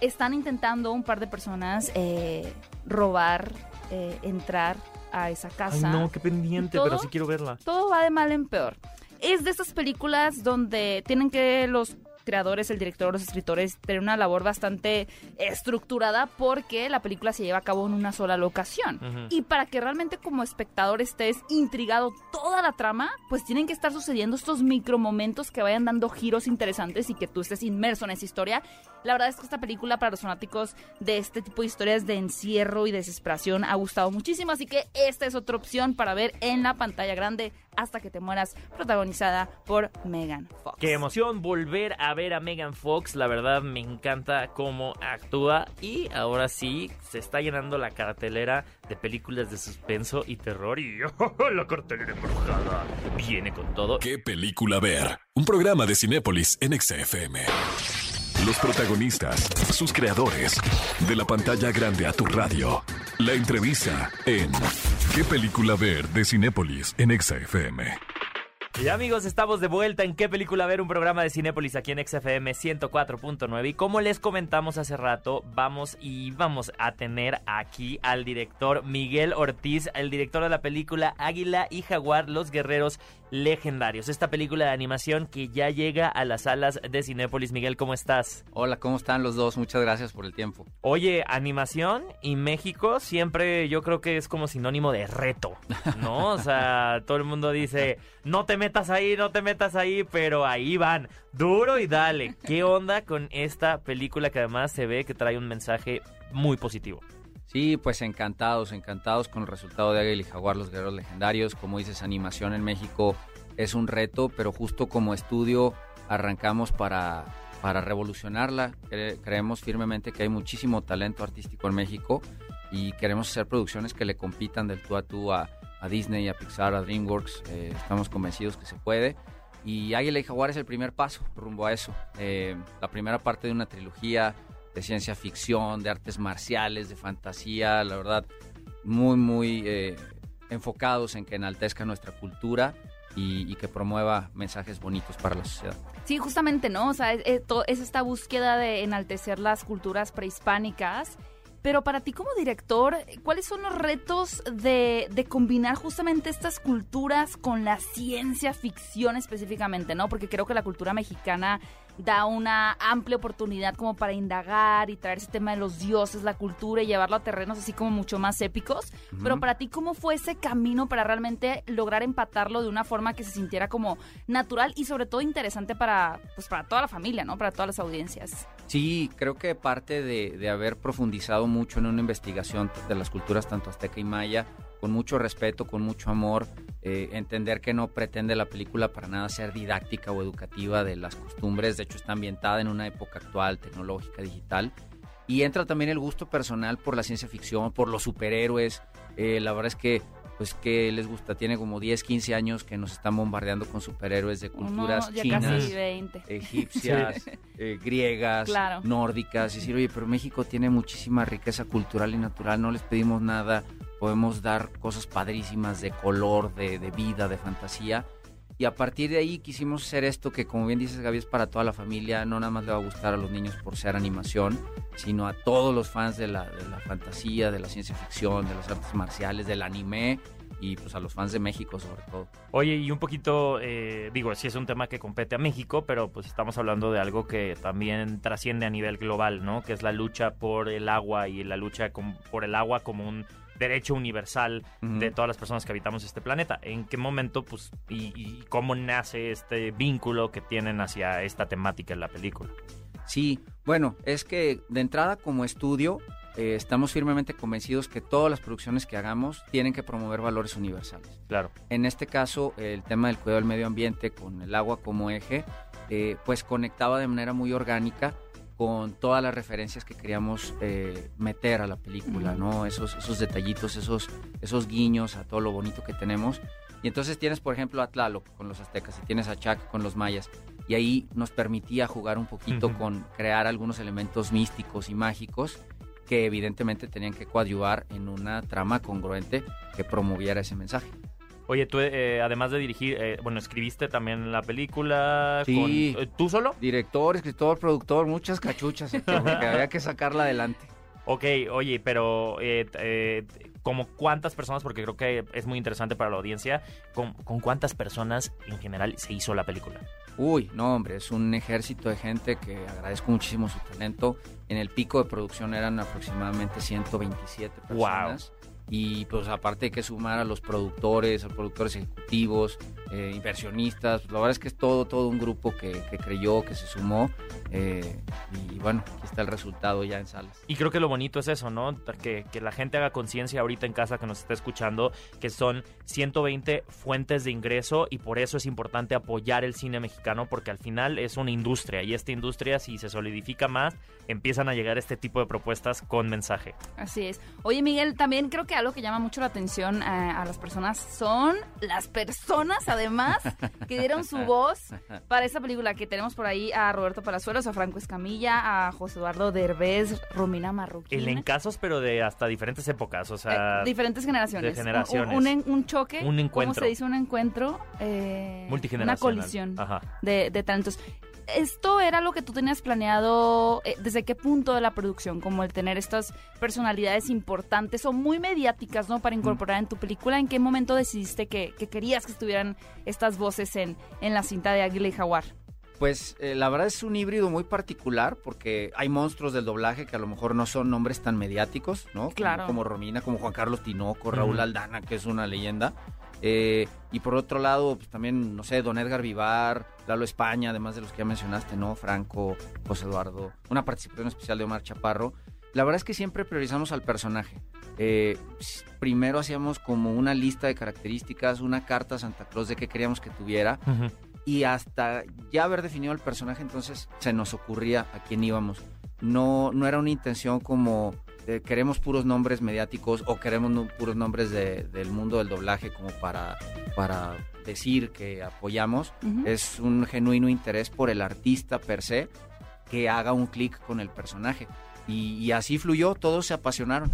Están intentando un par de personas robar, entrar a esa casa. Ay, no, qué pendiente, todo, pero sí quiero verla. Todo va de mal en peor. Es de esas películas donde tienen que los creadores, el director, los escritores tienen una labor bastante estructurada porque la película se lleva a cabo en una sola locación. Uh-huh. Y para que realmente como espectador estés intrigado toda la trama, pues tienen que estar sucediendo estos micromomentos que vayan dando giros interesantes y que tú estés inmerso en esa historia. La verdad es que esta película para los fanáticos de este tipo de historias de encierro y desesperación ha gustado muchísimo, así que esta es otra opción para ver en la pantalla grande. Hasta que te mueras, protagonizada por Megan Fox. Qué emoción volver a ver a Megan Fox, la verdad me encanta cómo actúa y ahora sí se está llenando la cartelera de películas de suspenso y terror y la cartelera embrujada viene con todo. ¿Qué película ver? Un programa de Cinépolis en EXA FM. Los protagonistas, sus creadores, de la pantalla grande a tu radio. La entrevista en ¿Qué película ver? De Cinépolis en EXA FM. Y amigos, estamos de vuelta en ¿Qué película ver? Un programa de Cinépolis aquí en EXA FM 104.9. Y como les comentamos hace rato, vamos a tener aquí al director Miguel Ortiz, el director de la película Águila y Jaguar, los guerreros legendarios. Esta película de animación que ya llega a las salas de Cinépolis. Miguel, ¿cómo estás? Hola, ¿cómo están los dos? Muchas gracias por el tiempo. Oye, animación y México siempre yo creo que es como sinónimo de reto, ¿no? O sea, todo el mundo dice, no te metas ahí, pero ahí van, duro y dale. ¿Qué onda con esta película que además se ve que trae un mensaje muy positivo? Sí, pues encantados con el resultado de Águila y Jaguar, los guerreros legendarios. Como dices, animación en México es un reto, pero justo como estudio arrancamos para revolucionarla. Creemos firmemente que hay muchísimo talento artístico en México y queremos hacer producciones que le compitan del tú a tú a Disney, a Pixar, a DreamWorks. Estamos convencidos que se puede. Y Águila y Jaguar es el primer paso rumbo a eso. La primera parte de una trilogía de ciencia ficción, de artes marciales, de fantasía, la verdad, muy enfocados en que enaltezca nuestra cultura y que promueva mensajes bonitos para la sociedad. Sí, justamente, ¿no? O sea, es esta búsqueda de enaltecer las culturas prehispánicas. Pero para ti como director, ¿cuáles son los retos de combinar justamente estas culturas con la ciencia ficción específicamente, ¿no? Porque creo que la cultura mexicana da una amplia oportunidad como para indagar y traer ese tema de los dioses, la cultura y llevarlo a terrenos así como mucho más épicos. Uh-huh. Pero para ti, ¿cómo fue ese camino para realmente lograr empatarlo de una forma que se sintiera como natural y sobre todo interesante para toda la familia, ¿no? Para todas las audiencias. Sí, creo que parte de haber profundizado mucho en una investigación de las culturas tanto azteca y maya, con mucho respeto, con mucho amor, entender que no pretende la película para nada ser didáctica o educativa de las costumbres, de hecho está ambientada en una época actual, tecnológica, digital, y entra también el gusto personal por la ciencia ficción, por los superhéroes. La verdad es que pues que les gusta, tiene como 10, 15 años que nos están bombardeando con superhéroes de culturas chinas, egipcias, sí, griegas, claro, nórdicas, y decir, oye, pero México tiene muchísima riqueza cultural y natural, no les pedimos nada, podemos dar cosas padrísimas de color, de vida, de fantasía, y a partir de ahí quisimos hacer esto que, como bien dices, Gaby, es para toda la familia, no nada más le va a gustar a los niños por ser animación, sino a todos los fans de la fantasía, de la ciencia ficción, de las artes marciales, del anime y pues a los fans de México sobre todo. Oye, y un poquito, sí es un tema que compete a México, pero pues estamos hablando de algo que también trasciende a nivel global, ¿no? Que es la lucha por el agua y la lucha por el agua como un derecho universal de todas las personas que habitamos este planeta. ¿En qué momento pues y cómo nace este vínculo que tienen hacia esta temática en la película? Sí, bueno, es que de entrada como estudio estamos firmemente convencidos que todas las producciones que hagamos tienen que promover valores universales. Claro. En este caso, el tema del cuidado del medio ambiente con el agua como eje, pues conectaba de manera muy orgánica con todas las referencias que queríamos meter a la película, ¿no? Esos detallitos, esos guiños a todo lo bonito que tenemos. Y entonces tienes, por ejemplo, a Tlaloc con los aztecas y tienes a Chac con los mayas. Y ahí nos permitía jugar un poquito con crear algunos elementos místicos y mágicos que evidentemente tenían que coadyuvar en una trama congruente que promoviera ese mensaje. Oye, tú además de dirigir, escribiste también la película. Sí. ¿Tú solo? Director, escritor, productor, muchas cachuchas, porque había que sacarla adelante. Ok, oye, pero ¿como cuántas personas? Porque creo que es muy interesante para la audiencia. ¿Con cuántas personas en general se hizo la película? Uy, no, hombre, es un ejército de gente que agradezco muchísimo su talento. En el pico de producción eran aproximadamente 127 personas. Wow. Y pues aparte hay que sumar a los productores, ejecutivos, inversionistas. La verdad es que es todo un grupo que creyó, que se sumó, y bueno, aquí está el resultado ya en salas. Y creo que lo bonito es eso, ¿no? Que la gente haga conciencia ahorita en casa que nos está escuchando, que son 120 fuentes de ingreso, y por eso es importante apoyar el cine mexicano, porque al final es una industria, y esta industria, si se solidifica más, empiezan a llegar este tipo de propuestas con mensaje. Así es. Oye, Miguel, también creo que algo que llama mucho la atención a las personas son las personas, además, que dieron su voz para esta película, que tenemos por ahí a Roberto Palazuelos, a Franco Escamilla, a José Eduardo Derbez, Romina Marroquín. En casos, pero de hasta diferentes épocas, o sea... diferentes generaciones. De generaciones. Un choque. Un encuentro. ¿Cómo se dice? Un encuentro. Multigeneracional. Una colisión. Ajá. De talentos. ¿Esto era lo que tú tenías planeado? ¿Desde qué punto de la producción? Como el tener estas personalidades importantes o muy mediáticas, ¿no?, para incorporar en tu película. ¿En qué momento decidiste que querías que estuvieran estas voces en la cinta de Águila y Jaguar? Pues la verdad es un híbrido muy particular, porque hay monstruos del doblaje que a lo mejor no son nombres tan mediáticos, ¿no? Claro. Como Romina, como Juan Carlos Tinoco, Raúl Aldana, que es una leyenda. Y por otro lado, pues también, no sé, Don Edgar Vivar, Lalo España, además de los que ya mencionaste, ¿no? Franco, José Eduardo, una participación especial de Omar Chaparro. La verdad es que siempre priorizamos al personaje. Primero hacíamos como una lista de características, una carta a Santa Claus de qué queríamos que tuviera. Uh-huh. Y hasta ya haber definido el personaje, entonces se nos ocurría a quién íbamos. No era una intención como... queremos puros nombres mediáticos o queremos puros nombres del mundo del doblaje como para decir que apoyamos. Uh-huh. Es un genuino interés por el artista per se, que haga un clic con el personaje, y así fluyó, todos se apasionaron.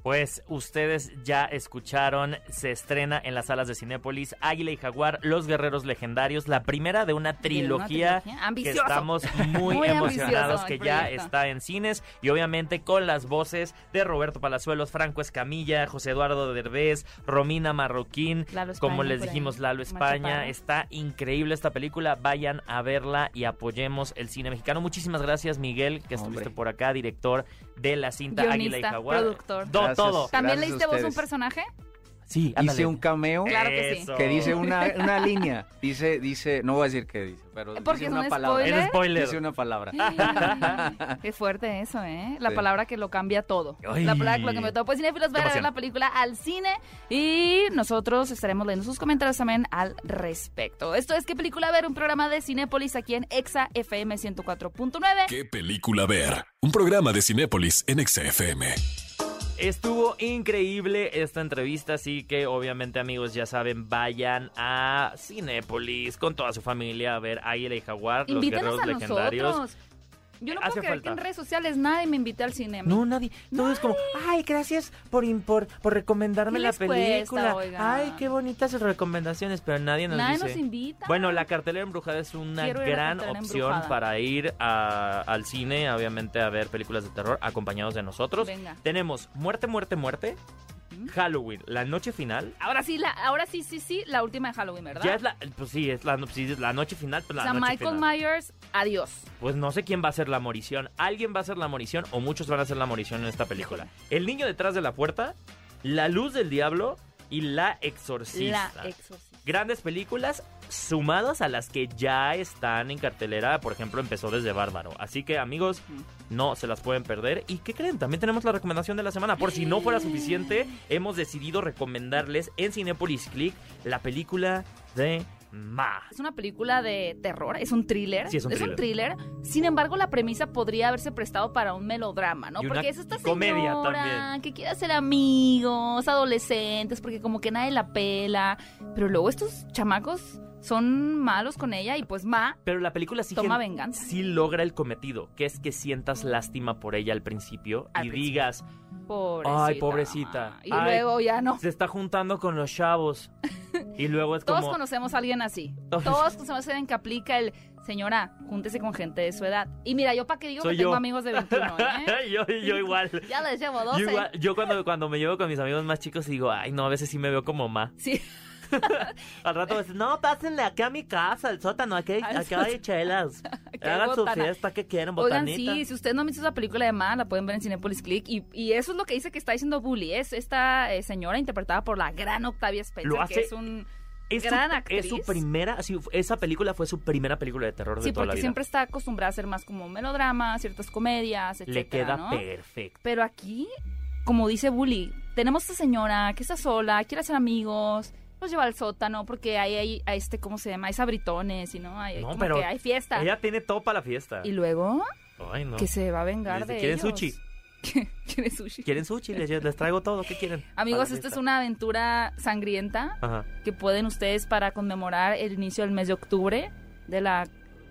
Pues ustedes ya escucharon, se estrena en las salas de Cinépolis Águila y Jaguar, Los Guerreros Legendarios, la primera de una trilogía, que estamos muy emocionados, que ya está en cines, y obviamente con las voces de Roberto Palazuelos, Franco Escamilla, José Eduardo Derbez, Romina Marroquín, como les dijimos, Lalo España. Está increíble esta película, vayan a verla y apoyemos el cine mexicano. Muchísimas gracias, Miguel, que estuviste por acá, director de la cinta Águila y Jaguar. Productor. Todo. ¿También leíste vos un personaje? Sí, ándale. Hice un cameo. Claro que sí. Que dice una línea. Dice, no voy a decir qué dice, pero porque dice una palabra. ¿Es spoiler? Dice una palabra. Sí. Qué fuerte eso, ¿eh? La palabra que lo cambia todo. Ay. La palabra que lo cambia todo. Pues cinéfilos, vayan a ver la película al cine, y nosotros estaremos leyendo sus comentarios también al respecto. Esto es ¿Qué película ver? Un programa de Cinépolis aquí en EXA FM 104.9. ¿Qué película ver? Un programa de Cinépolis en EXA FM. Estuvo increíble esta entrevista, así que obviamente, amigos, ya saben, vayan a Cinépolis con toda su familia a ver Águila y Jaguar, Los Guerreros Legendarios. Nosotros. Yo no puedo creer que en redes sociales nadie me invitó al cine. No, nadie. Todo es como, ay, gracias por recomendarme la película. Cuesta, ay, qué bonitas recomendaciones, pero nadie dice. Nos invita. Bueno, la cartelera embrujada es una gran opción para ir al cine, obviamente, a ver películas de terror acompañados de nosotros. Venga. Tenemos Muerte, Muerte, Muerte. Halloween, la noche final. Ahora sí, la última de Halloween, ¿verdad? Ya es la noche final. Pues la noche Michael final. Myers, adiós. Pues no sé quién va a hacer la morición. Alguien va a hacer la morición, o muchos van a hacer la morición en esta película. El niño detrás de la puerta, La luz del diablo y La exorcista. Grandes películas sumadas a las que ya están en cartelera. Por ejemplo, empezó desde Bárbaro. Así que, amigos, no se las pueden perder. ¿Y qué creen? También tenemos la recomendación de la semana. Por si no fuera suficiente, hemos decidido recomendarles en Cinépolis Click la película de Ma. Es una película de terror, es un thriller. Sí, es un thriller. Sin embargo, la premisa podría haberse prestado para un melodrama, ¿no? Porque es esta comedia también, que quiere hacer amigos, adolescentes, porque como que nadie la pela. Pero luego estos chamacos son malos con ella y pues ma. Pero la película sí toma venganza. Sí logra el cometido, que es que sientas lástima por ella al principio y digas, pobrecita, ay, pobrecita. Ma. Y luego ya no. Se está juntando con los chavos. Y luego es como... Todos conocemos a alguien así. Todos conocemos a alguien que aplica el... Señora, júntese con gente de su edad. Y mira, yo para qué digo tengo amigos de 21, ¿eh? yo igual. Ya les llevo 12. Yo cuando me llevo con mis amigos más chicos digo, ay, no, a veces sí me veo como ma. Sí. Al rato me dicen, no, pásenle aquí a mi casa, al sótano, acá hay chelas. Hagan su fiesta, ¿qué quieren, botanita? Oigan, sí, si usted no ha visto esa película de ma, la pueden ver en Cinépolis Click. Y eso es lo que dice que está diciendo Bully. Es esta señora interpretada por la gran Octavia Spencer, lo hace... que es un... gran actriz. Es su primera, sí, esa película fue su primera película de terror de toda la vida. Sí, porque siempre está acostumbrada a hacer más como melodrama, ciertas comedias, etc. Le queda perfecto. Pero aquí, como dice Bully, tenemos a esta señora que está sola, quiere hacer amigos, los lleva al sótano porque ahí hay ¿cómo se llama? Hay sabritones y no, hay, no, como pero que hay fiesta. Ella tiene todo para la fiesta. Y luego, ay, no, que se va a vengar de ellos. ¿Quieren sushi? ¿Quieren sushi? ¿Quieren sushi? Les traigo todo, ¿qué quieren? Amigos, esta es una aventura sangrienta. Ajá. Que pueden ustedes para conmemorar el inicio del mes de octubre de la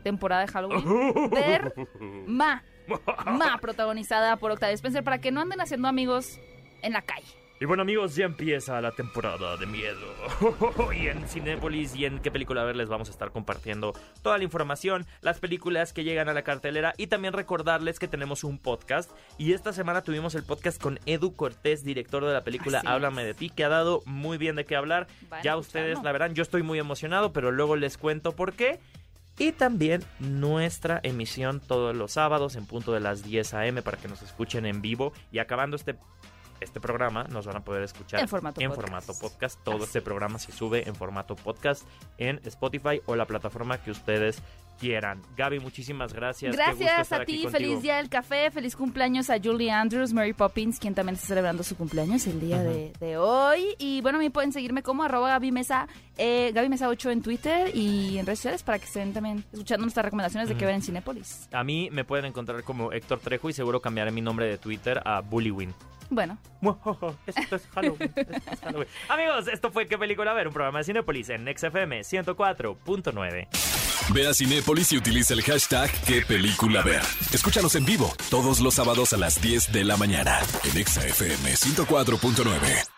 temporada de Halloween ver Ma, protagonizada por Octavia Spencer, para que no anden haciendo amigos en la calle. Y bueno, amigos, ya empieza la temporada de miedo. Y en Cinépolis y en Qué Película Ver les vamos a estar compartiendo toda la información, las películas que llegan a la cartelera, y también recordarles que tenemos un podcast. Y esta semana tuvimos el podcast con Edu Cortés, director de la película Háblame de ti, que ha dado muy bien de qué hablar. Ya ustedes la verán, yo estoy muy emocionado, pero luego les cuento por qué. Y también nuestra emisión todos los sábados en punto de las 10 a.m. para que nos escuchen en vivo. Y acabando este programa nos van a poder escuchar en formato podcast. Todo este programa se sube en formato podcast en Spotify o la plataforma que ustedes quieran. Gaby, muchísimas gracias. Gracias a ti, feliz día del café, feliz cumpleaños a Julie Andrews, Mary Poppins, quien también está celebrando su cumpleaños el día de hoy. Y bueno, a mí pueden seguirme como @GabyMesa, Gaby Mesa 8 en Twitter y en redes sociales para que estén también escuchando nuestras recomendaciones de que ven en Cinépolis. A mí me pueden encontrar como Héctor Trejo y seguro cambiaré mi nombre de Twitter a Bullywin. Bueno. Esto es Halloween. Amigos, esto fue ¿Qué película ver? Un programa de Cinépolis en EXA FM 104.9. Ve a Cinépolis y utiliza el hashtag ¿Qué película ver? Escúchanos en vivo todos los sábados a las 10 de la mañana en EXA FM 104.9.